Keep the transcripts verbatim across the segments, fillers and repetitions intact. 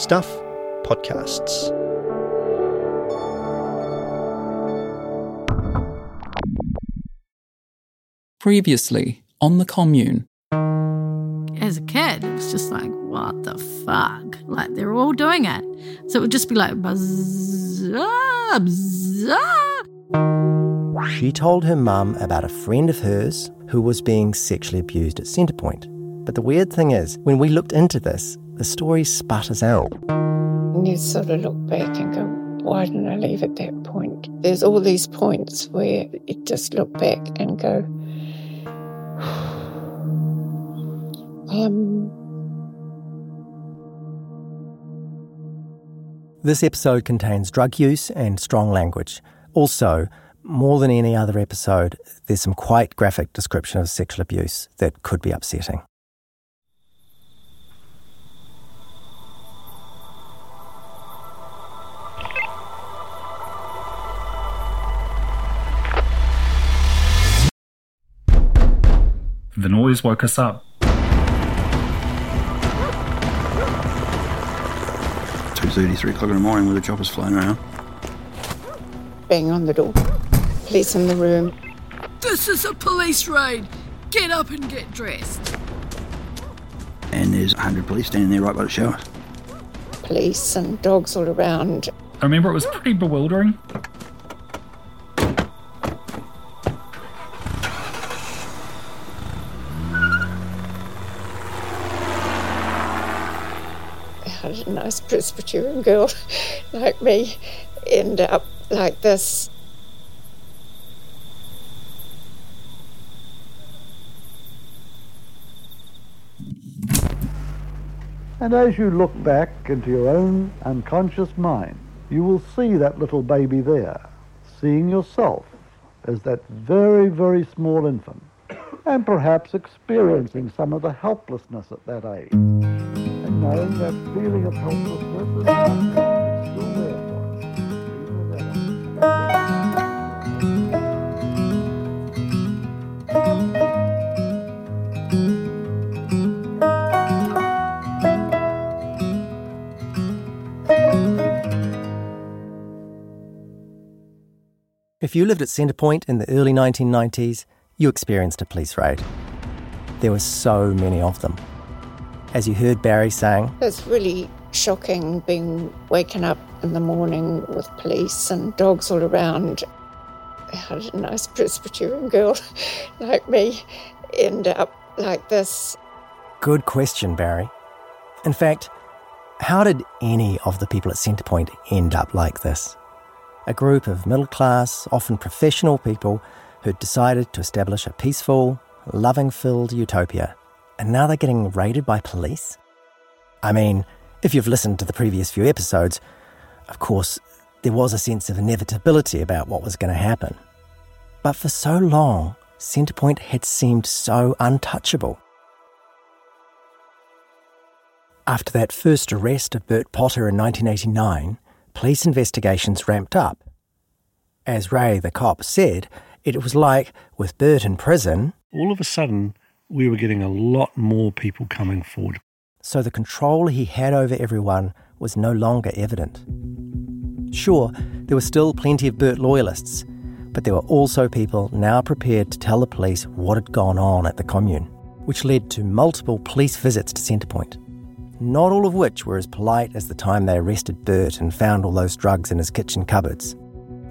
Stuff Podcasts. Previously on The Commune. As a kid, it was just like, what the fuck? Like, they're all doing it. So it would just be like, buzz, ah, buzz, ah. She told her mum about a friend of hers who was being sexually abused at Centrepoint. But the weird thing is, when we looked into this, the story sputters out. And you sort of look back and go, why didn't I leave at that point? There's all these points where you just look back and go, Um. This episode contains drug use and strong language. Also, more than any other episode, there's some quite graphic description of sexual abuse that could be upsetting. The noise woke us up. two thirty, three o'clock in the morning with the choppers flying around. Bang on the door. Police in the room. This is a police raid. Get up and get dressed. And there's one hundred police standing there right by the shower. Police and dogs all around. I remember it was pretty bewildering. A nice Presbyterian girl like me end up like this. And as you look back into your own unconscious mind, you will see that little baby there, seeing yourself as that very, very small infant, and perhaps experiencing some of the helplessness at that age. Knowing that feeling of helplessness is still there for. If you lived at Centrepoint in the early nineteen nineties, you experienced a police raid. There were so many of them. As you heard Barry saying, it's really shocking being waken up in the morning with police and dogs all around. How did a nice Presbyterian girl like me end up like this? Good question, Barry. In fact, how did any of the people at Centrepoint end up like this? A group of middle-class, often professional people who'd decided to establish a peaceful, loving-filled utopia. And now they're getting raided by police? I mean, if you've listened to the previous few episodes, of course, there was a sense of inevitability about what was going to happen. But for so long, Centrepoint had seemed so untouchable. After that first arrest of Bert Potter in nineteen eighty-nine, police investigations ramped up. As Ray, the cop, said, it was like, with Bert in prison, all of a sudden, we were getting a lot more people coming forward. So the control he had over everyone was no longer evident. Sure, there were still plenty of Bert loyalists, but there were also people now prepared to tell the police what had gone on at the Commune, which led to multiple police visits to Centrepoint, not all of which were as polite as the time they arrested Bert and found all those drugs in his kitchen cupboards.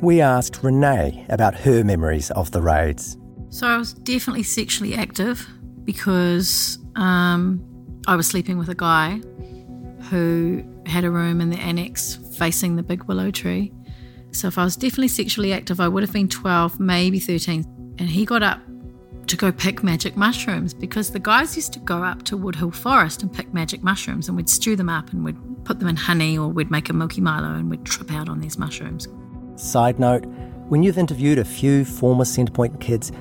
We asked Renee about her memories of the raids. So I was definitely sexually active, because um, I was sleeping with a guy who had a room in the annex facing the big willow tree. So if I was definitely sexually active, I would have been twelve, maybe thirteen. And he got up to go pick magic mushrooms, because the guys used to go up to Woodhill Forest and pick magic mushrooms, and we'd stew them up and we'd put them in honey, or we'd make a Milky Milo and we'd trip out on these mushrooms. Side note, when you've interviewed a few former Centrepoint kids,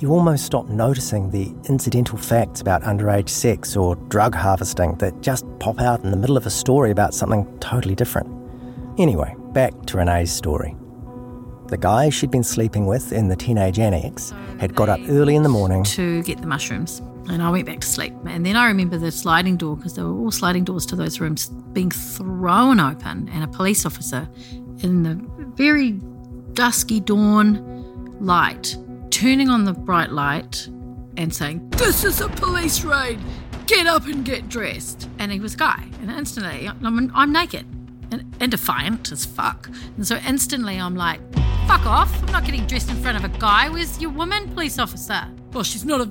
you almost stop noticing the incidental facts about underage sex or drug harvesting that just pop out in the middle of a story about something totally different. Anyway, back to Renee's story. The guy she'd been sleeping with in the teenage annex had got up early in the morning to get the mushrooms. And I went back to sleep. And then I remember the sliding door, because there were all sliding doors to those rooms, being thrown open, and a police officer in the very dusky dawn light, turning on the bright light and saying, "This is a police raid. Get up and get dressed." And he was a guy. And instantly, I'm, I'm naked and, and defiant as fuck. And so instantly I'm like, fuck off. I'm not getting dressed in front of a guy. Where's your woman police officer? Well, she's not a...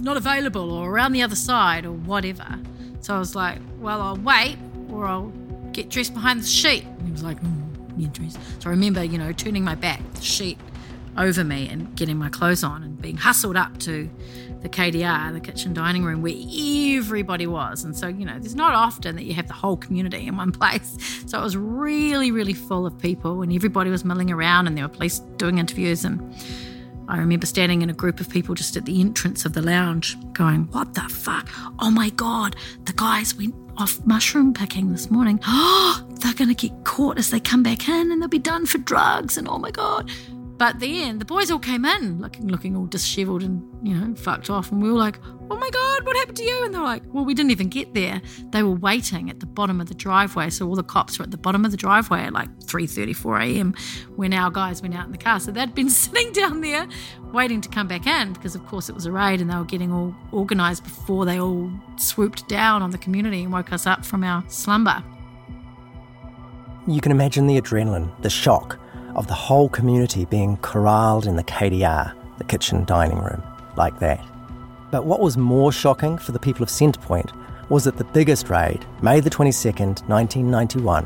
not available, or around the other side, or whatever. So I was like, well, I'll wait, or I'll get dressed behind the sheet. And he was like, mm, you're dressed. So I remember, you know, turning my back, the sheet over me, and getting my clothes on, and being hustled up to the K D R, the kitchen dining room, where everybody was. And so, you know, there's not often that you have the whole community in one place. So it was really, really full of people, and everybody was milling around, and there were police doing interviews, and I remember standing in a group of people just at the entrance of the lounge going, what the fuck? Oh, my God, the guys went off mushroom picking this morning. Oh, they're going to get caught as they come back in, and they'll be done for drugs, and oh, my God. But then the boys all came in looking, looking all dishevelled and, you know, fucked off, and we were like, oh, my God, what happened to you? And they were like, well, we didn't even get there. They were waiting at the bottom of the driveway, so all the cops were at the bottom of the driveway at like three thirty, four a.m. when our guys went out in the car. So they'd been sitting down there waiting to come back in, because, of course, it was a raid and they were getting all organised before they all swooped down on the community and woke us up from our slumber. You can imagine the adrenaline, the shock of the whole community being corralled in the K D R, the kitchen dining room, like that. But what was more shocking for the people of Centrepoint was that the biggest raid, May the twenty-second, nineteen ninety-one,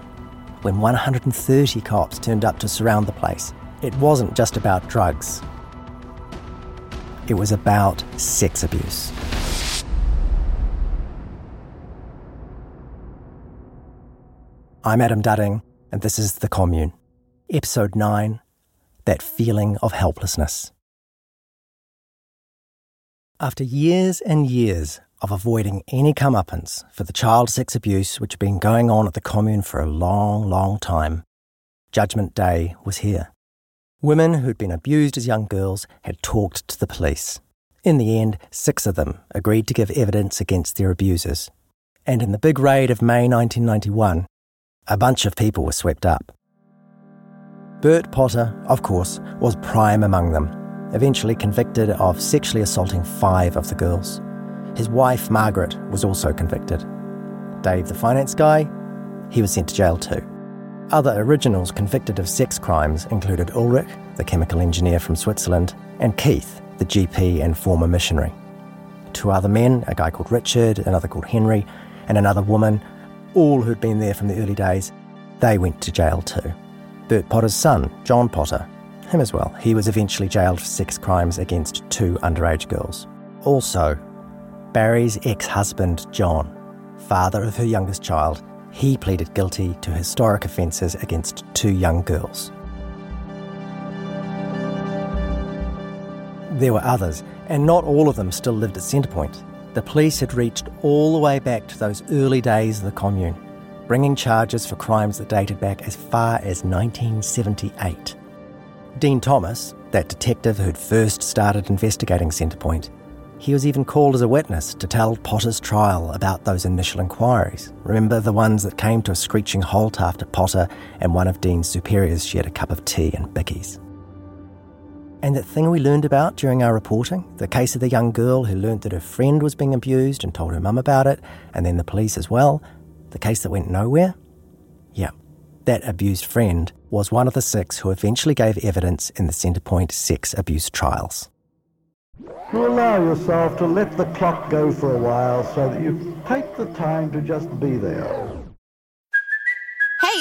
when one hundred thirty cops turned up to surround the place, it wasn't just about drugs. It was about sex abuse. I'm Adam Dudding, and this is The Commune. Episode nine, That Feeling of Helplessness. After years and years of avoiding any comeuppance for the child sex abuse which had been going on at the Commune for a long, long time, Judgment Day was here. Women who'd been abused as young girls had talked to the police. In the end, six of them agreed to give evidence against their abusers. And in the big raid of May nineteen ninety-one, a bunch of people were swept up. Bert Potter, of course, was prime among them, eventually convicted of sexually assaulting five of the girls. His wife, Margaret, was also convicted. Dave, the finance guy, he was sent to jail too. Other originals convicted of sex crimes included Ulrich, the chemical engineer from Switzerland, and Keith, the G P and former missionary. Two other men, a guy called Richard, another called Henry, and another woman, all who'd been there from the early days, they went to jail too. Bert Potter's son, John Potter, him as well, he was eventually jailed for sex crimes against two underage girls. Also, Barry's ex-husband, John, father of her youngest child, he pleaded guilty to historic offences against two young girls. There were others, and not all of them still lived at Centrepoint. The police had reached all the way back to those early days of the Commune, bringing charges for crimes that dated back as far as nineteen seventy-eight. Dean Thomas, that detective who'd first started investigating Centrepoint, he was even called as a witness to tell Potter's trial about those initial inquiries. Remember the ones that came to a screeching halt after Potter and one of Dean's superiors shared a cup of tea and bickies. And that thing we learned about during our reporting, the case of the young girl who learnt that her friend was being abused and told her mum about it, and then the police as well, the case that went nowhere? Yeah, that abused friend was one of the six who eventually gave evidence in the Centrepoint sex abuse trials. To allow yourself to let the clock go for a while so that you take the time to just be there. Hey,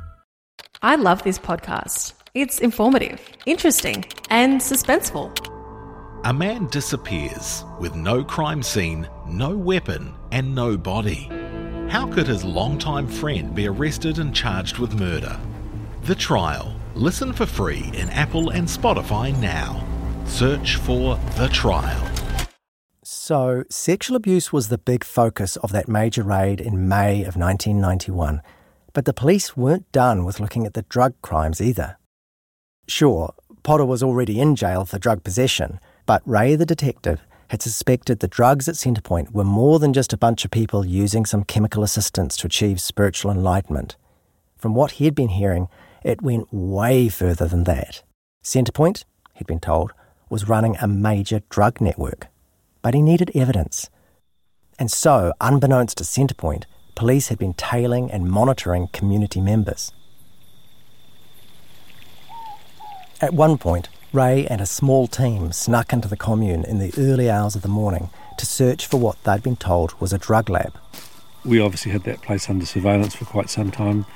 I love this podcast. It's informative, interesting, and suspenseful. A man disappears with no crime scene, no weapon, and no body. How could his longtime friend be arrested and charged with murder? The Trial. Listen for free in Apple and Spotify now. Search for The Trial. So, sexual abuse was the big focus of that major raid in May of nineteen ninety-one. But the police weren't done with looking at the drug crimes either. Sure, Potter was already in jail for drug possession, but Ray the detective had suspected the drugs at Centrepoint were more than just a bunch of people using some chemical assistance to achieve spiritual enlightenment. From what he'd been hearing, it went way further than that. Centrepoint, he'd been told, was running a major drug network. But he needed evidence. And so, unbeknownst to Centrepoint, police had been tailing and monitoring community members. At one point, Ray and a small team snuck into the commune in the early hours of the morning to search for what they'd been told was a drug lab. We obviously had that place under surveillance for quite some time,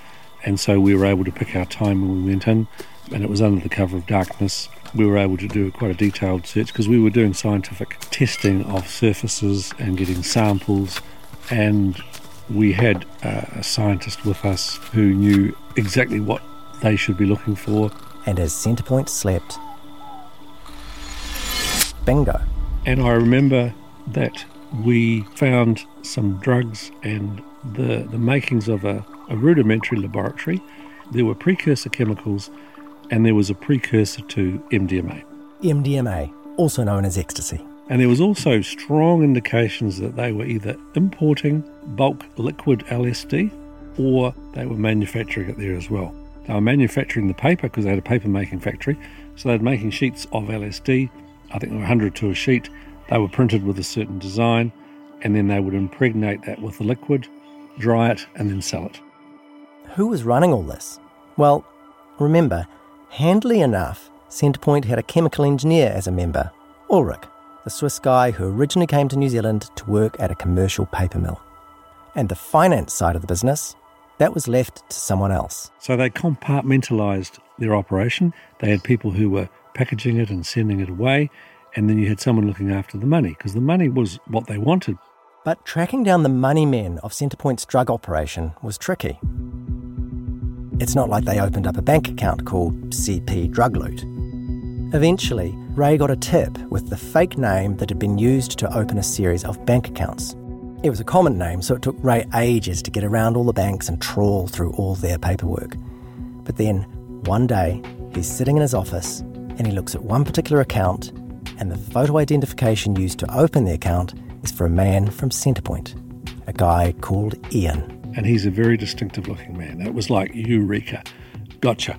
and so we were able to pick our time when we went in, and it was under the cover of darkness. We were able to do quite a detailed search because we were doing scientific testing of surfaces and getting samples, and we had a scientist with us who knew exactly what they should be looking for. And as Centrepoint slept, bingo. And I remember that we found some drugs and the, the makings of a, a rudimentary laboratory. There were precursor chemicals and there was a precursor to M D M A. M D M A, also known as ecstasy. And there was also strong indications that they were either importing bulk liquid L S D or they were manufacturing it there as well. They were manufacturing the paper because they had a paper making factory, so they were making sheets of L S D. I think there were one hundred to a sheet. They were printed with a certain design, and then they would impregnate that with the liquid, dry it, and then sell it. Who was running all this? Well, remember, handily enough, Centrepoint had a chemical engineer as a member, Ulrich, the Swiss guy who originally came to New Zealand to work at a commercial paper mill. And the finance side of the business, that was left to someone else. So they compartmentalised their operation. They had people who were packaging it and sending it away, and then you had someone looking after the money, because the money was what they wanted. But tracking down the money men of Centrepoint's drug operation was tricky. It's not like they opened up a bank account called C P Drug Loot. Eventually, Ray got a tip with the fake name that had been used to open a series of bank accounts. It was a common name, so it took Ray ages to get around all the banks and trawl through all their paperwork. But then, one day, he's sitting in his office, and he looks at one particular account, and the photo identification used to open the account is for a man from Centrepoint, a guy called Ian. And he's a very distinctive looking man. It was like, eureka, gotcha.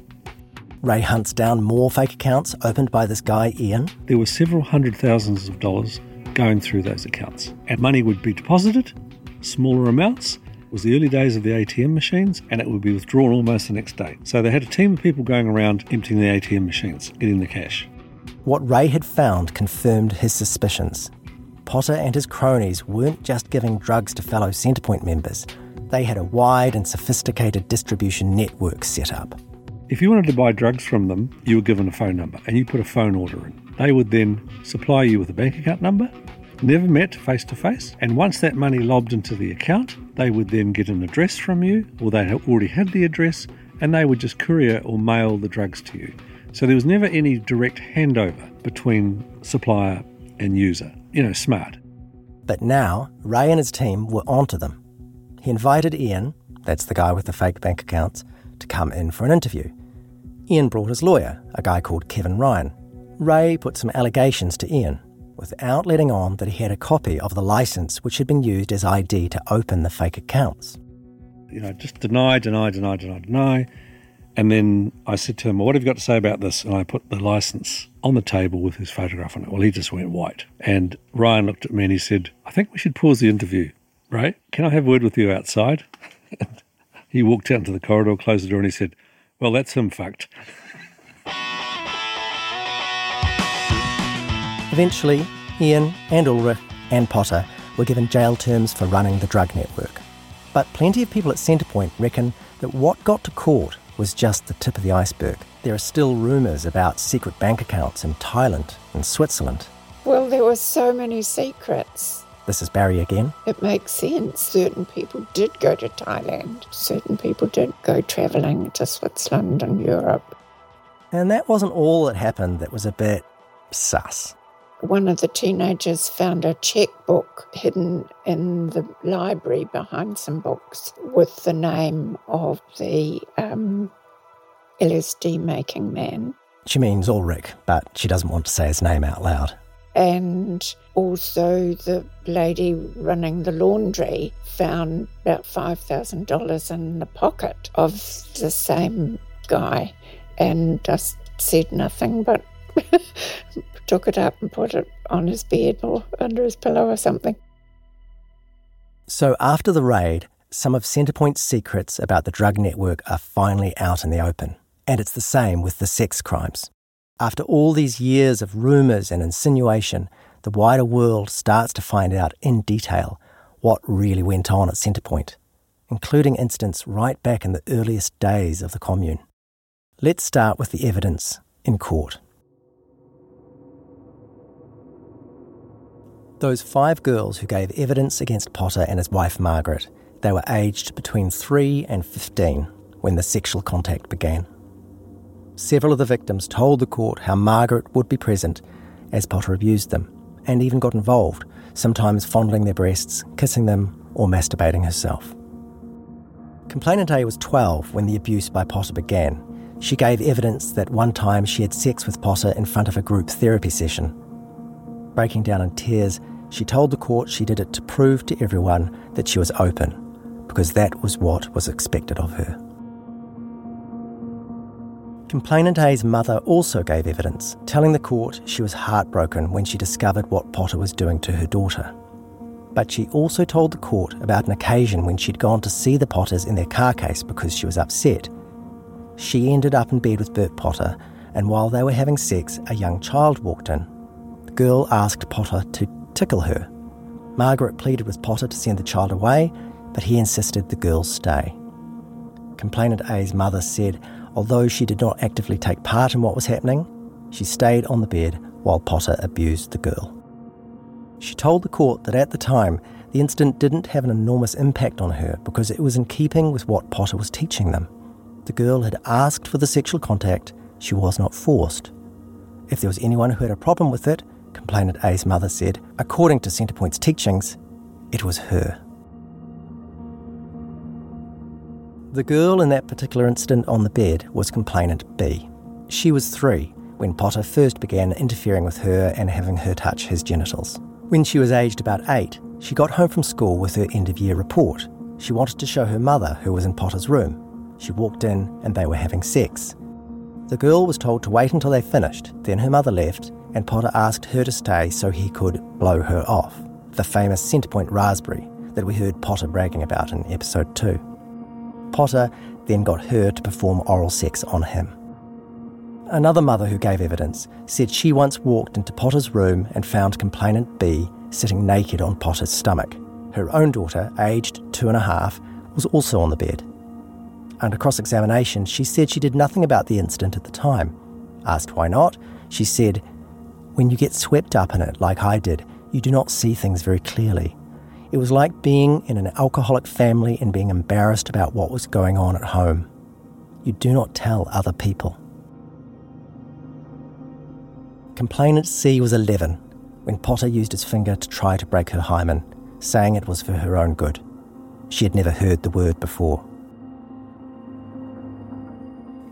Ray hunts down more fake accounts opened by this guy Ian. There were several hundred thousands of dollars going through those accounts. And money would be deposited, smaller amounts. It was the early days of the A T M machines, and it would be withdrawn almost the next day. So they had a team of people going around emptying the A T M machines, getting the cash. What Ray had found confirmed his suspicions. Potter and his cronies weren't just giving drugs to fellow Centrepoint members. They had a wide and sophisticated distribution network set up. If you wanted to buy drugs from them, you were given a phone number, and you put a phone order in. They would then supply you with a bank account number, never met face to face, and once that money lobbed into the account, they would then get an address from you, or they had already had the address, and they would just courier or mail the drugs to you. So there was never any direct handover between supplier and user. You know, smart. But now, Ray and his team were onto them. He invited Ian, that's the guy with the fake bank accounts, to come in for an interview. Ian brought his lawyer, a guy called Kevin Ryan. Ray put some allegations to Ian, without letting on that he had a copy of the licence which had been used as I D to open the fake accounts. You know, just deny, deny, deny, deny, deny. And then I said to him, well, what have you got to say about this? And I put the licence on the table with his photograph on it. Well, he just went white. And Ryan looked at me and he said, I think we should pause the interview, Ray. Can I have a word with you outside? He walked out into the corridor, closed the door, and he said, well, that's him fucked. Eventually, Ian and Ulrich and Potter were given jail terms for running the drug network. But plenty of people at Centrepoint reckon that what got to court was just the tip of the iceberg. There are still rumours about secret bank accounts in Thailand and Switzerland, Well, there were so many secrets. This is Barry again. It makes sense. Certain people did go to Thailand. Certain people did go travelling to Switzerland and Europe. And that wasn't all that happened that was a bit sus. One of the teenagers found a checkbook hidden in the library behind some books with the name of the um, L S D-making man. She means Ulrich, but she doesn't want to say his name out loud. And also the lady running the laundry found about five thousand dollars in the pocket of the same guy and just said nothing but took it up and put it on his bed or under his pillow or something. So after the raid, some of Centrepoint's secrets about the drug network are finally out in the open. And it's the same with the sex crimes. After all these years of rumours and insinuation, the wider world starts to find out in detail what really went on at Centrepoint, including incidents right back in the earliest days of the Commune. Let's start with the evidence in court. Those five girls who gave evidence against Potter and his wife Margaret, they were aged between three and fifteen when the sexual contact began. Several of the victims told the court how Margaret would be present as Potter abused them, and even got involved, sometimes fondling their breasts, kissing them, or masturbating herself. Complainant A was twelve when the abuse by Potter began. She gave evidence that one time she had sex with Potter in front of a group therapy session. Breaking down in tears, she told the court she did it to prove to everyone that she was open, because that was what was expected of her. Complainant A's mother also gave evidence, telling the court she was heartbroken when she discovered what Potter was doing to her daughter. But she also told the court about an occasion when she'd gone to see the Potters in their car case because she was upset. She ended up in bed with Bert Potter, and while they were having sex, a young child walked in. The girl asked Potter to tickle her. Margaret pleaded with Potter to send the child away, but he insisted the girl stay. Complainant A's mother said, although she did not actively take part in what was happening, she stayed on the bed while Potter abused the girl. She told the court that at the time, the incident didn't have an enormous impact on her because it was in keeping with what Potter was teaching them. The girl had asked for the sexual contact, she was not forced. If there was anyone who had a problem with it, Complainant A's mother said, according to Centrepoint's teachings, it was her. The girl in that particular incident on the bed was Complainant B. She was three when Potter first began interfering with her and having her touch his genitals. When she was aged about eight, she got home from school with her end-of-year report. She wanted to show her mother, who was in Potter's room. She walked in and they were having sex. The girl was told to wait until they finished, then her mother left, and Potter asked her to stay so he could blow her off, the famous Centrepoint raspberry that we heard Potter bragging about in episode two. Potter then got her to perform oral sex on him. Another mother who gave evidence said she once walked into Potter's room and found Complainant B sitting naked on Potter's stomach. Her own daughter, aged two and a half, was also on the bed. Under cross-examination, she said she did nothing about the incident at the time. Asked why not, she said, "When you get swept up in it like I did, you do not see things very clearly. It was like being in an alcoholic family and being embarrassed about what was going on at home. You do not tell other people." Complainant C was eleven when Potter used his finger to try to break her hymen, saying it was for her own good. She had never heard the word before.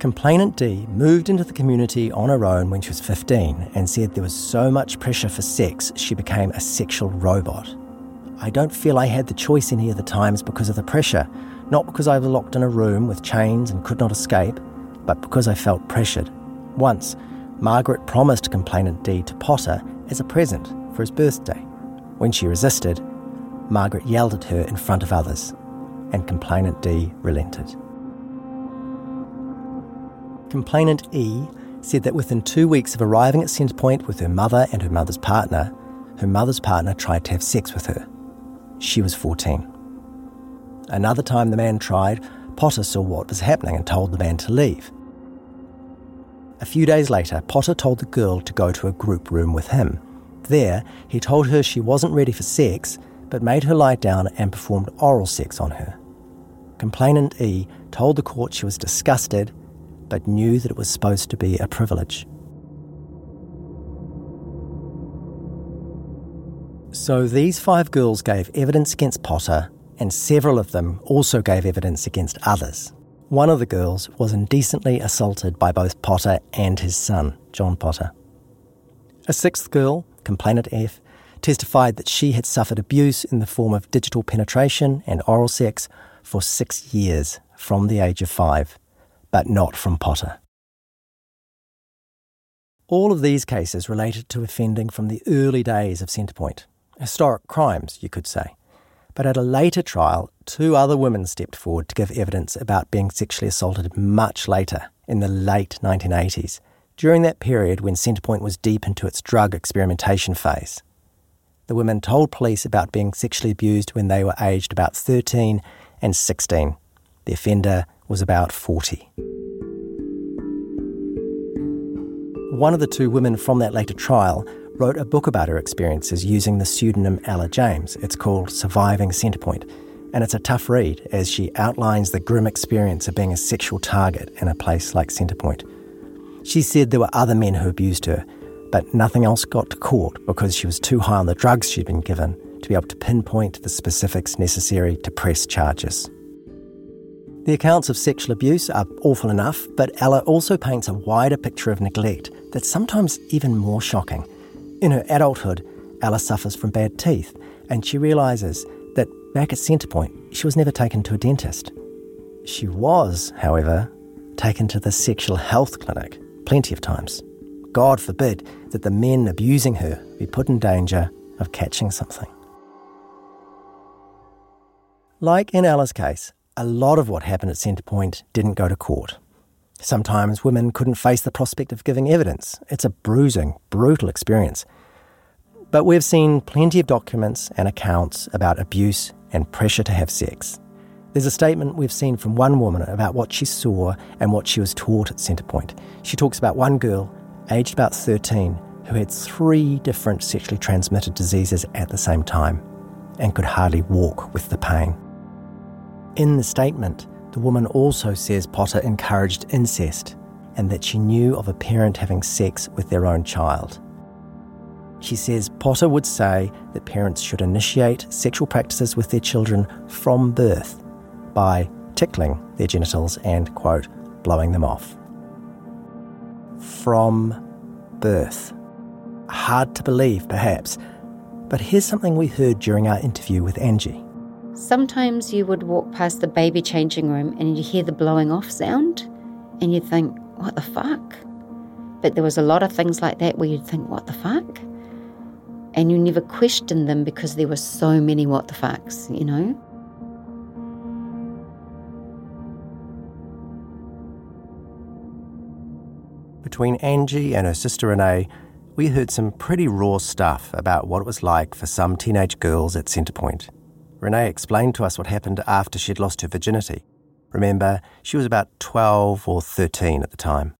Complainant D moved into the community on her own when she was fifteen and said there was so much pressure for sex she became a sexual robot. "I don't feel I had the choice any of the times because of the pressure, not because I was locked in a room with chains and could not escape, but because I felt pressured." Once, Margaret promised Complainant D to Potter as a present for his birthday. When she resisted, Margaret yelled at her in front of others, and Complainant D relented. Complainant E said that within two weeks of arriving at Centrepoint with her mother and her mother's partner, her mother's partner tried to have sex with her. She was fourteen. Another time the man tried, Potter saw what was happening and told the man to leave. A few days later, Potter told the girl to go to a group room with him. There, he told her she wasn't ready for sex, but made her lie down and performed oral sex on her. Complainant E told the court she was disgusted, but knew that it was supposed to be a privilege. So these five girls gave evidence against Potter, and several of them also gave evidence against others. One of the girls was indecently assaulted by both Potter and his son, John Potter. A sixth girl, complainant F, testified that she had suffered abuse in the form of digital penetration and oral sex for six years from the age of five, but not from Potter. All of these cases related to offending from the early days of Centrepoint, historic crimes, you could say. But at a later trial, two other women stepped forward to give evidence about being sexually assaulted much later, in the late nineteen eighties, during that period when Centrepoint was deep into its drug experimentation phase. The women told police about being sexually abused when they were aged about thirteen and sixteen. The offender was about forty. One of the two women from that later trial wrote a book about her experiences using the pseudonym Ella James. It's called Surviving Centrepoint, and it's a tough read as she outlines the grim experience of being a sexual target in a place like Centrepoint. She said there were other men who abused her, but nothing else got to court because she was too high on the drugs she'd been given to be able to pinpoint the specifics necessary to press charges. The accounts of sexual abuse are awful enough, but Ella also paints a wider picture of neglect that's sometimes even more shocking. In her adulthood, Ella suffers from bad teeth, and she realises that back at Centrepoint, she was never taken to a dentist. She was, however, taken to the sexual health clinic plenty of times. God forbid that the men abusing her be put in danger of catching something. Like in Ella's case, a lot of what happened at Centrepoint didn't go to court. Sometimes women couldn't face the prospect of giving evidence. It's a bruising, brutal experience. But we've seen plenty of documents and accounts about abuse and pressure to have sex. There's a statement we've seen from one woman about what she saw and what she was taught at Centrepoint. She talks about one girl, aged about thirteen, who had three different sexually transmitted diseases at the same time and could hardly walk with the pain. In the statement, the woman also says Potter encouraged incest and that she knew of a parent having sex with their own child. She says Potter would say that parents should initiate sexual practices with their children from birth by tickling their genitals and, quote, blowing them off. From birth. Hard to believe, perhaps, but here's something we heard during our interview with Angie. Sometimes you would walk past the baby changing room and you'd hear the blowing off sound and you'd think, what the fuck? But there was a lot of things like that where you'd think, what the fuck? And you never questioned them because there were so many what the fucks, you know? Between Angie and her sister Renee, we heard some pretty raw stuff about what it was like for some teenage girls at Centrepoint. Renee explained to us what happened after she'd lost her virginity. Remember, she was about twelve or thirteen at the time.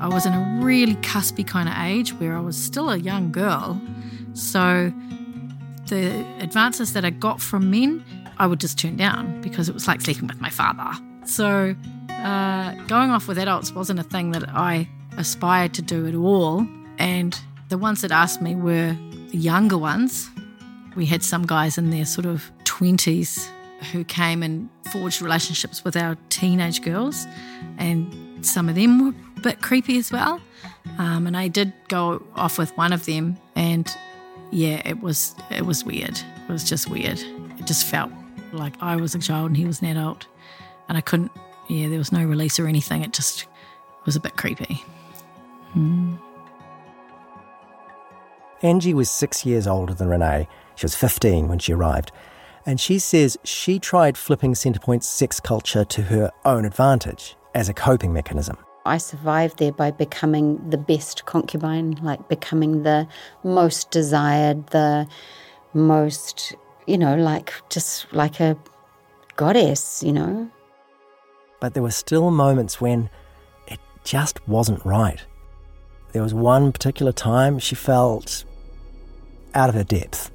I was in a really cuspy kind of age where I was still a young girl. So the advances that I got from men, I would just turn down because it was like sleeping with my father. So uh, going off with adults wasn't a thing that I aspired to do at all. And the ones that asked me were the younger ones. We had some guys in their sort of twenties who came and forged relationships with our teenage girls, and some of them were a bit creepy as well. Um, and I did go off with one of them, and yeah, it was it was weird. It was just weird. It just felt like I was a child and he was an adult, and I couldn't. Yeah, there was no release or anything. It just was a bit creepy. Hmm. Angie was six years older than Renee. She was fifteen when she arrived. And she says she tried flipping Centrepoint's sex culture to her own advantage as a coping mechanism. I survived there by becoming the best concubine, like becoming the most desired, the most, you know, like just like a goddess, you know. But there were still moments when it just wasn't right. There was one particular time she felt out of her depth.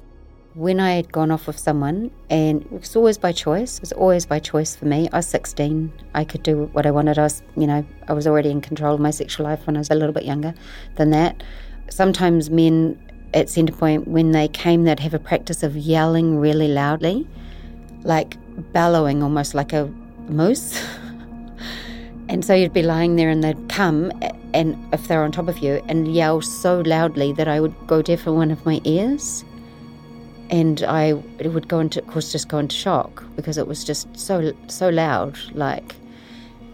When I had gone off with someone, and it was always by choice, it was always by choice for me. I was sixteen, I could do what I wanted. I was, you know, I was already in control of my sexual life when I was a little bit younger than that. Sometimes men at Centrepoint, when they came, they'd have a practice of yelling really loudly, like bellowing, almost like a moose. And so you'd be lying there and they'd come, and if they're on top of you, and yell so loudly that I would go deaf in one of my ears. And I would go into, of course, just go into shock because it was just so so loud. Like,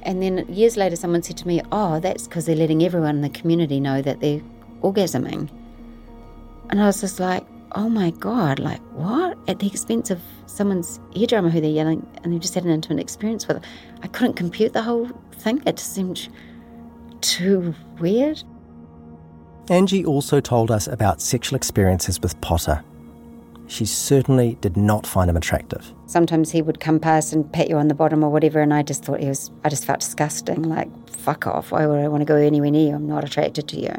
and then years later, someone said to me, "Oh, that's because they're letting everyone in the community know that they're orgasming." And I was just like, "Oh my god! Like what? At the expense of someone's eardrummer who they're yelling, and they just had an intimate experience with." I couldn't compute the whole thing. It just seemed too weird. Angie also told us about sexual experiences with Potter. She certainly did not find him attractive. Sometimes he would come past and pat you on the bottom or whatever, and I just thought he was, I just felt disgusting, like, fuck off, why would I want to go anywhere near you? I'm not attracted to you.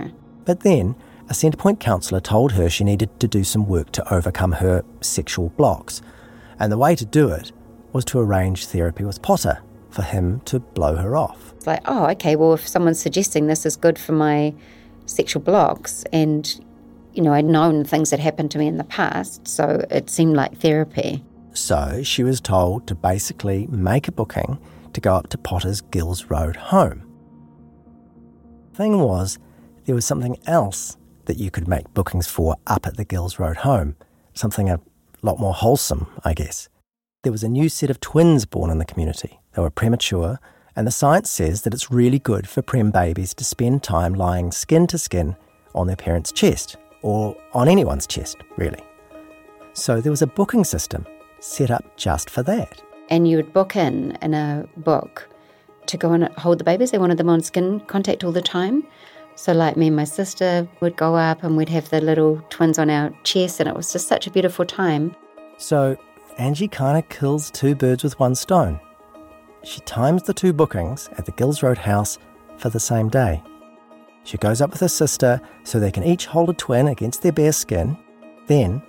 But then, a Centrepoint counsellor told her she needed to do some work to overcome her sexual blocks, and the way to do it was to arrange therapy with Potter, for him to blow her off. It's like, oh, okay, well, if someone's suggesting this is good for my sexual blocks, and you know, I'd known things that happened to me in the past, so it seemed like therapy. So she was told to basically make a booking to go up to Potter's Gills Road home. Thing was, there was something else that you could make bookings for up at the Gills Road home, something a lot more wholesome, I guess. There was a new set of twins born in the community. They were premature, and the science says that it's really good for prem babies to spend time lying skin to skin on their parents' chest, or on anyone's chest, really. So there was a booking system set up just for that. And you would book in, in a book, to go and hold the babies. They wanted them on skin contact all the time. So like me and my sister would go up and we'd have the little twins on our chest, and it was just such a beautiful time. So Angie kind of kills two birds with one stone. She times the two bookings at the Gills Road house for the same day. She goes up with her sister so they can each hold a twin against their bare skin. Then,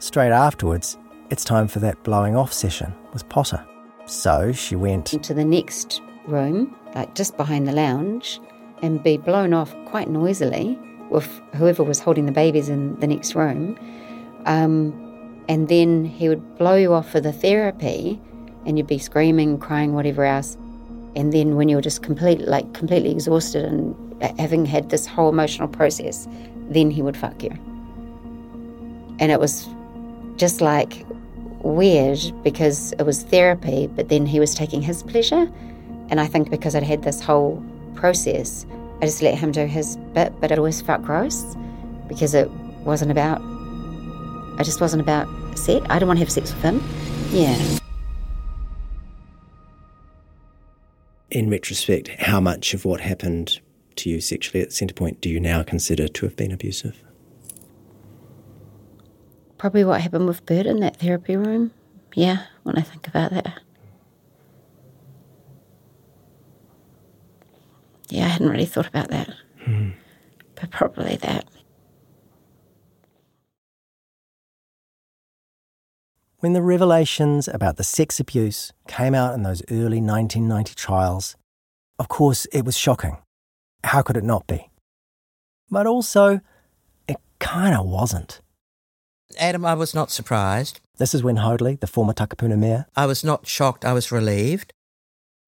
straight afterwards, it's time for that blowing off session with Potter. So she went into the next room, like just behind the lounge, and be blown off quite noisily with whoever was holding the babies in the next room. Um, and then he would blow you off for the therapy, and you'd be screaming, crying, whatever else. And then when you're just complete, like completely exhausted and having had this whole emotional process, then he would fuck you. And it was just like weird because it was therapy, but then he was taking his pleasure. And I think because I'd had this whole process, I just let him do his bit, but it always felt gross because it wasn't about, I just wasn't about sex. I didn't want to have sex with him. Yeah. In retrospect, how much of what happened to you sexually at Centrepoint do you now consider to have been abusive? Probably what happened with Bert in that therapy room. Yeah, when I think about that. Yeah, I hadn't really thought about that. Hmm. But probably that. When the revelations about the sex abuse came out in those early nineteen ninety trials, of course it was shocking. How could it not be? But also, it kind of wasn't. Adam, I was not surprised. This is when Hoadley, the former Takapuna mayor... I was not shocked, I was relieved.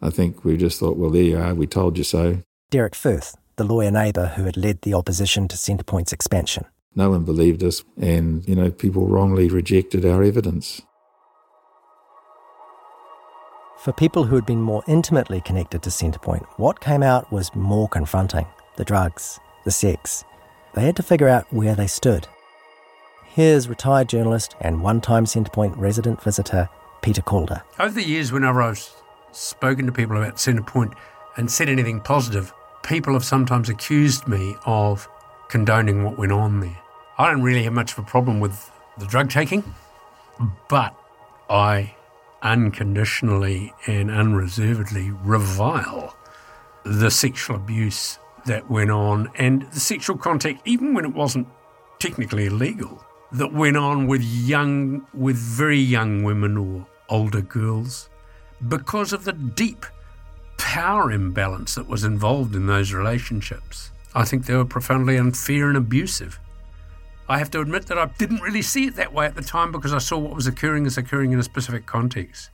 I think we just thought, well, there you are, we told you so. Derek Firth, the lawyer neighbour who had led the opposition to Centrepoint's expansion. No one believed us, and, you know, people wrongly rejected our evidence. For people who had been more intimately connected to Centrepoint, what came out was more confronting. The drugs, the sex. They had to figure out where they stood. Here's retired journalist and one-time Centrepoint resident visitor, Peter Calder. Over the years, whenever I've spoken to people about Centrepoint and said anything positive, people have sometimes accused me of condoning what went on there. I don't really have much of a problem with the drug taking, but I unconditionally and unreservedly revile the sexual abuse that went on and the sexual contact, even when it wasn't technically illegal, that went on with young, with very young women or older girls because of the deep power imbalance that was involved in those relationships. I think they were profoundly unfair and abusive. I have to admit that I didn't really see it that way at the time because I saw what was occurring as occurring in a specific context.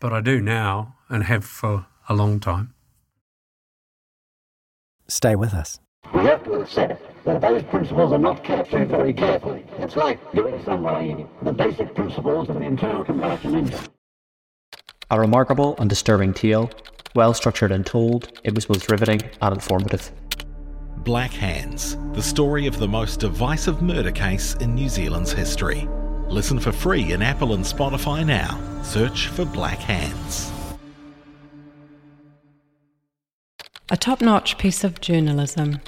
But I do now and have for a long time. Stay with us. We have to accept that those principles are not captured very carefully. It's like giving somebody the basic principles of the internal combustion engine. A remarkable and disturbing tale, well-structured and told, it was both riveting and informative. Black Hands, the story of the most divisive murder case in New Zealand's history. Listen for free in Apple and Spotify now. Search for Black Hands. A top-notch piece of journalism.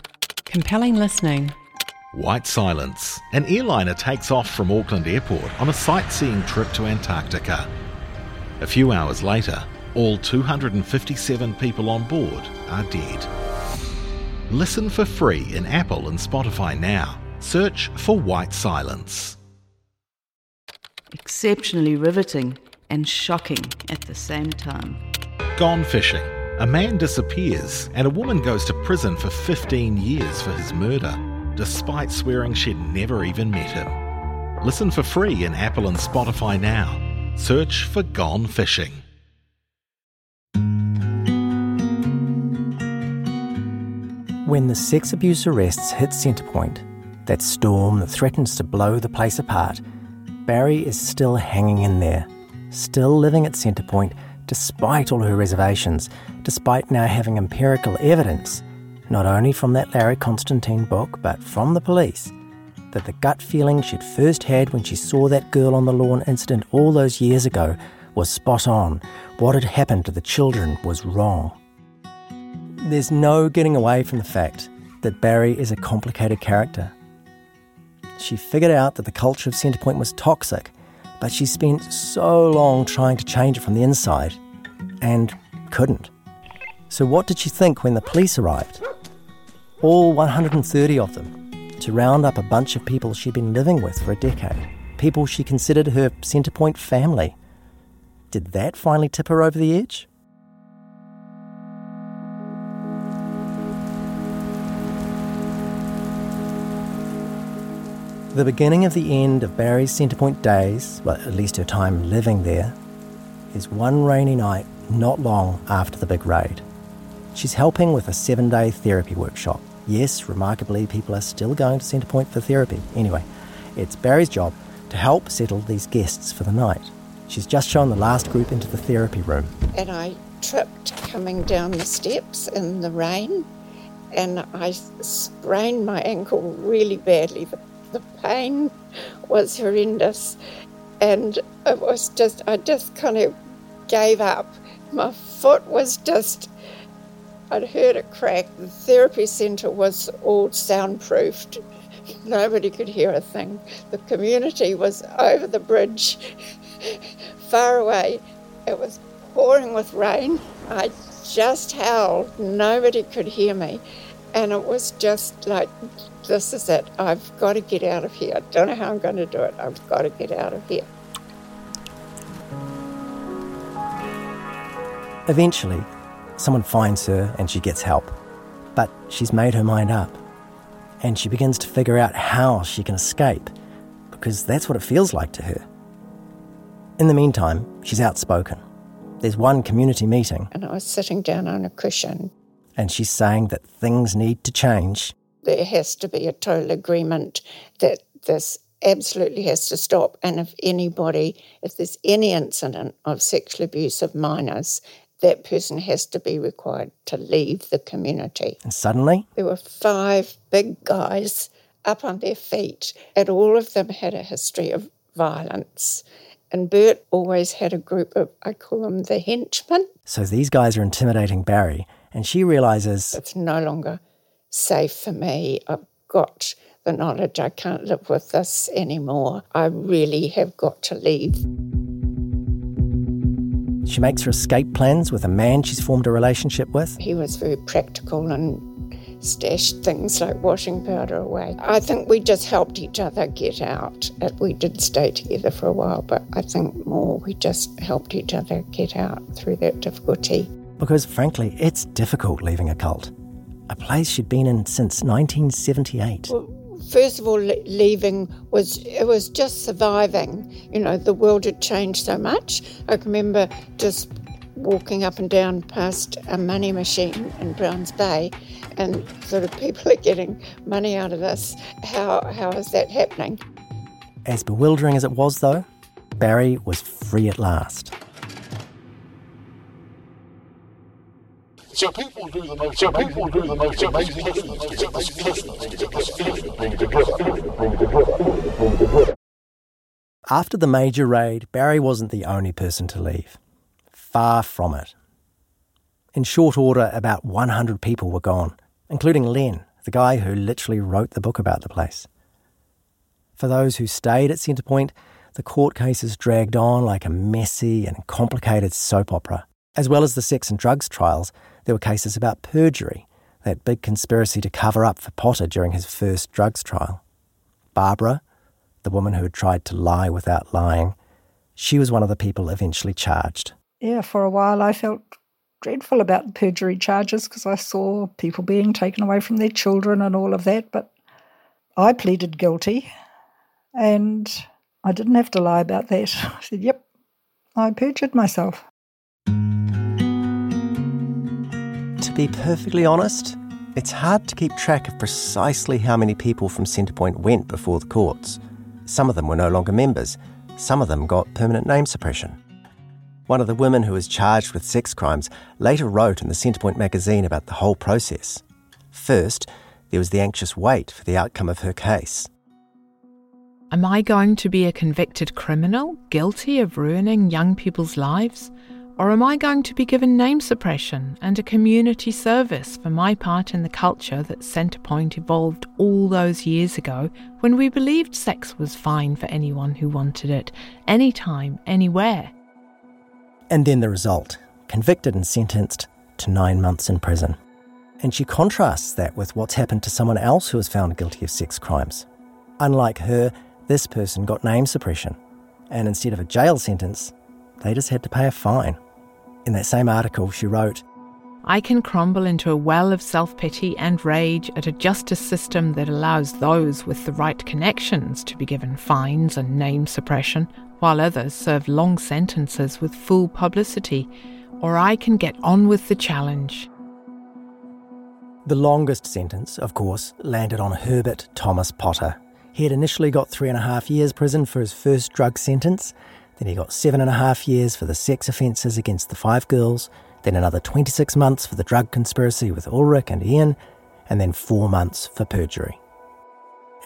Compelling listening. White Silence. An airliner takes off from Auckland Airport on a sightseeing trip to Antarctica. A few hours later, all two hundred fifty-seven people on board are dead. Listen for free in Apple and Spotify now. Search for White Silence. Exceptionally riveting and shocking at the same time. Gone Fishing. A man disappears and a woman goes to prison for fifteen years for his murder, despite swearing she'd never even met him. Listen for free in Apple and Spotify now. Search for Gone Fishing. When the sex abuse arrests hit Centrepoint, that storm that threatens to blow the place apart, Barry is still hanging in there, still living at Centrepoint, despite all her reservations, despite now having empirical evidence, not only from that Larry Constantine book, but from the police, that the gut feeling she'd first had when she saw that girl on the lawn incident all those years ago was spot on. What had happened to the children was wrong. There's no getting away from the fact that Barry is a complicated character. She figured out that the culture of Centrepoint was toxic, but she spent so long trying to change it from the inside and couldn't. So what did she think when the police arrived? All one hundred thirty of them, to round up a bunch of people she'd been living with for a decade, people she considered her Centrepoint family. Did that finally tip her over the edge? The beginning of the end of Barry's Centrepoint days, well, at least her time living there, is one rainy night not long after the big raid. She's helping with a seven-day therapy workshop. Yes, remarkably, people are still going to Centrepoint for therapy. Anyway, it's Barry's job to help settle these guests for the night. She's just shown the last group into the therapy room. And I tripped coming down the steps in the rain, and I sprained my ankle really badly. The pain was horrendous, and it was just, I just kind of gave up. My foot was just, I'd heard it crack. The therapy centre was all soundproofed. Nobody could hear a thing. The community was over the bridge, far away. It was pouring with rain. I just howled. Nobody could hear me. And it was just like, this is it. I've got to get out of here. I don't know how I'm going to do it. I've got to get out of here. Eventually, someone finds her and she gets help. But she's made her mind up. And she begins to figure out how she can escape, because that's what it feels like to her. In the meantime, she's outspoken. There's one community meeting. And I was sitting down on a cushion. And she's saying that things need to change. There has to be a total agreement that this absolutely has to stop. And if anybody, if there's any incident of sexual abuse of minors, that person has to be required to leave the community. And suddenly? There were five big guys up on their feet, and all of them had a history of violence. And Bert always had a group of, I call them the henchmen. So these guys are intimidating Barry, and she realises it's no longer safe for me. I've got the knowledge I can't live with this anymore. I really have got to leave. She makes her escape plans with a man she's formed a relationship with. He was very practical and stashed things like washing powder away. I think we just helped each other get out. We did stay together for a while, but I think more we just helped each other get out through that difficulty. Because frankly, it's difficult leaving a cult, a place she'd been in since nineteen seventy-eight. Well, first of all, leaving was, it was just surviving. You know, the world had changed so much. I can remember just walking up and down past a money machine in Browns Bay and sort of people are getting money out of this. How How is that happening? As bewildering as it was, though, Barry was free at last. So people do the most, so people do the most amazing things. After the major raid, Barry wasn't the only person to leave. Far from it. In short order, about one hundred people were gone, including Len, the guy who literally wrote the book about the place. For those who stayed at Centrepoint, the court cases dragged on like a messy and complicated soap opera. As well as the sex and drugs trials, there were cases about perjury, that big conspiracy to cover up for Potter during his first drugs trial. Barbara, the woman who had tried to lie without lying, she was one of the people eventually charged. Yeah, for a while I felt dreadful about the perjury charges because I saw people being taken away from their children and all of that, but I pleaded guilty and I didn't have to lie about that. I said, yep, I perjured myself. To be perfectly honest, it's hard to keep track of precisely how many people from Centrepoint went before the courts. Some of them were no longer members. Some of them got permanent name suppression. One of the women who was charged with sex crimes later wrote in the Centrepoint magazine about the whole process. First, there was the anxious wait for the outcome of her case. Am I going to be a convicted criminal, guilty of ruining young people's lives? Or am I going to be given name suppression and a community service for my part in the culture that Centrepoint evolved all those years ago when we believed sex was fine for anyone who wanted it, anytime, anywhere? And then the result, convicted and sentenced to nine months in prison. And she contrasts that with what's happened to someone else who was found guilty of sex crimes. Unlike her, this person got name suppression, and instead of a jail sentence, they just had to pay a fine. In that same article, she wrote, I can crumble into a well of self-pity and rage at a justice system that allows those with the right connections to be given fines and name suppression, while others serve long sentences with full publicity, or I can get on with the challenge. The longest sentence, of course, landed on Herbert Thomas Potter. He had initially got three and a half years prison for his first drug sentence. Then he got seven and a half years for the sex offences against the five girls, then another twenty-six months for the drug conspiracy with Ulrich and Ian, and then four months for perjury.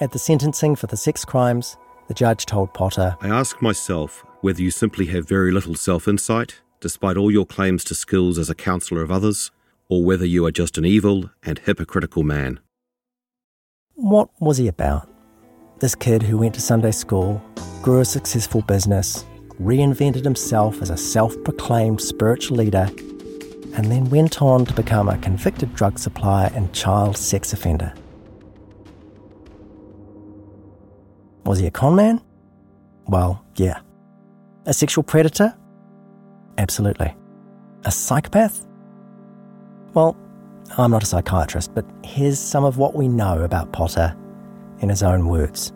At the sentencing for the sex crimes, the judge told Potter, I ask myself whether you simply have very little self-insight, despite all your claims to skills as a counsellor of others, or whether you are just an evil and hypocritical man. What was he about? This kid who went to Sunday school, grew a successful business, reinvented himself as a self-proclaimed spiritual leader, and then went on to become a convicted drug supplier and child sex offender. Was he a con man? Well, yeah. A sexual predator? Absolutely. A psychopath? Well, I'm not a psychiatrist, but here's some of what we know about Potter in his own words.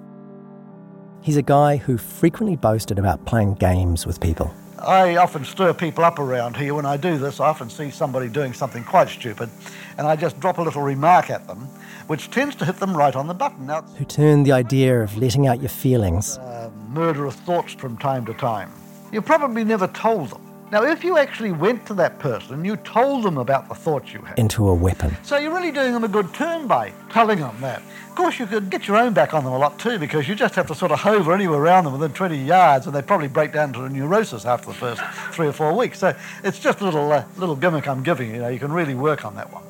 He's a guy who frequently boasted about playing games with people. I often stir people up around here. When I do this, I often see somebody doing something quite stupid, and I just drop a little remark at them, which tends to hit them right on the button. Now, who turned the idea of letting out your feelings. Uh, murderous thoughts from time to time. You probably never told them. Now, if you actually went to that person, you told them about the thoughts you had. Into a weapon. So you're really doing them a good turn by telling them that. Of course, you could get your own back on them a lot too, because you just have to sort of hover anywhere around them within twenty yards, and they probably break down to a neurosis after the first three or four weeks. So it's just a little, uh, little gimmick I'm giving you. Know, you can really work on that one.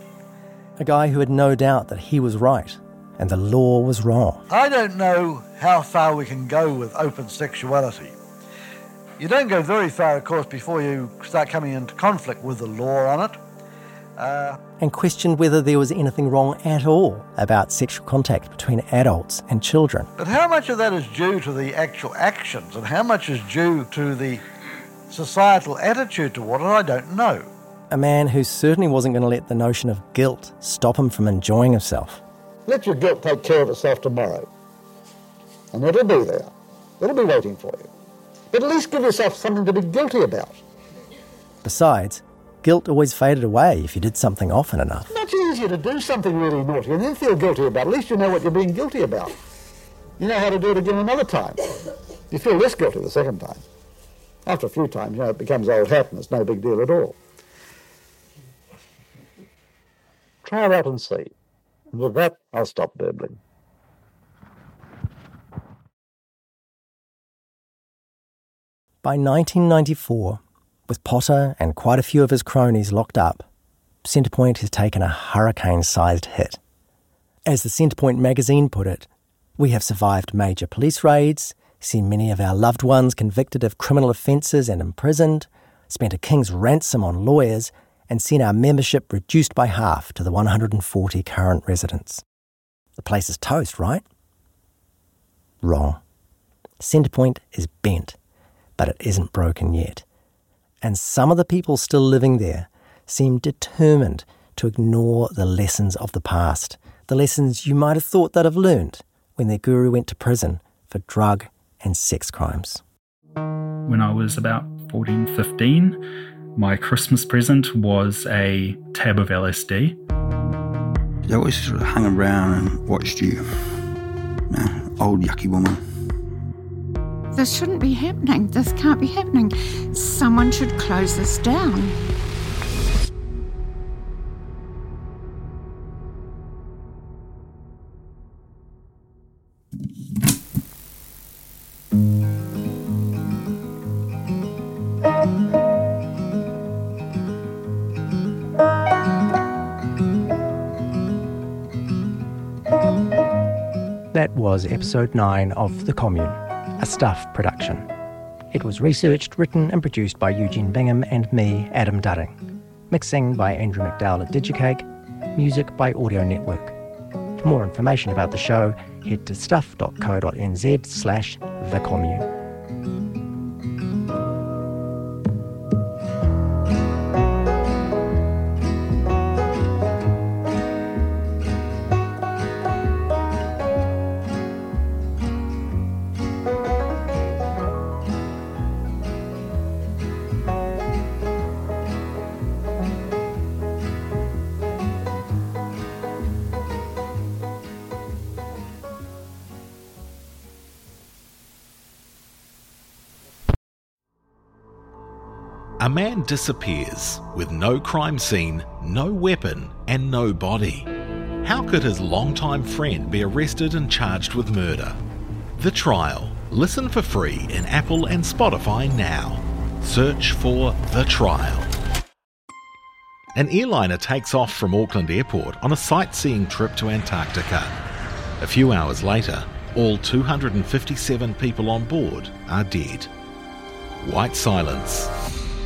A guy who had no doubt that he was right and the law was wrong. I don't know how far we can go with open sexuality. You don't go very far, of course, before you start coming into conflict with the law on it. Uh, and questioned whether there was anything wrong at all about sexual contact between adults and children. But how much of that is due to the actual actions and how much is due to the societal attitude toward it, I don't know. A man who certainly wasn't going to let the notion of guilt stop him from enjoying himself. Let your guilt take care of itself tomorrow. And it'll be there. It'll be waiting for you. But at least give yourself something to be guilty about. Besides, guilt always faded away if you did something often enough. It's much easier to do something really naughty and then feel guilty about it. At least you know what you're being guilty about. You know how to do it again another time. You feel less guilty the second time. After a few times, you know, it becomes old hat and it's no big deal at all. Try it out and see. And with that, I'll stop burbling. By nineteen ninety-four, with Potter and quite a few of his cronies locked up, Centrepoint has taken a hurricane-sized hit. As the Centrepoint magazine put it, we have survived major police raids, seen many of our loved ones convicted of criminal offences and imprisoned, spent a king's ransom on lawyers, and seen our membership reduced by half to the one hundred forty current residents. The place is toast, right? Wrong. Centrepoint is bent. But it isn't broken yet. And some of the people still living there seem determined to ignore the lessons of the past, the lessons you might have thought they'd have learned when their guru went to prison for drug and sex crimes. When I was about fourteen, fifteen, my Christmas present was a tab of L S D. They always sort of hung around and watched you. Nah, old yucky woman. This shouldn't be happening. This can't be happening. Someone should close this down. That was episode nine of The Commune. A Stuff production. It was researched, written and produced by Eugene Bingham and me, Adam Dudding. Mixing by Andrew McDowell at DigiCake. Music by Audio Network. For more information about the show, head to stuff.co.nz slash The Commune. A man disappears with no crime scene, no weapon, and no body. How could his longtime friend be arrested and charged with murder? The Trial. Listen for free in Apple and Spotify now. Search for The Trial. An airliner takes off from Auckland Airport on a sightseeing trip to Antarctica. A few hours later, all two hundred fifty-seven people on board are dead. White Silence.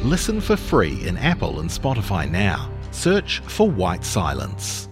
Listen for free in Apple and Spotify now. Search for White Silence.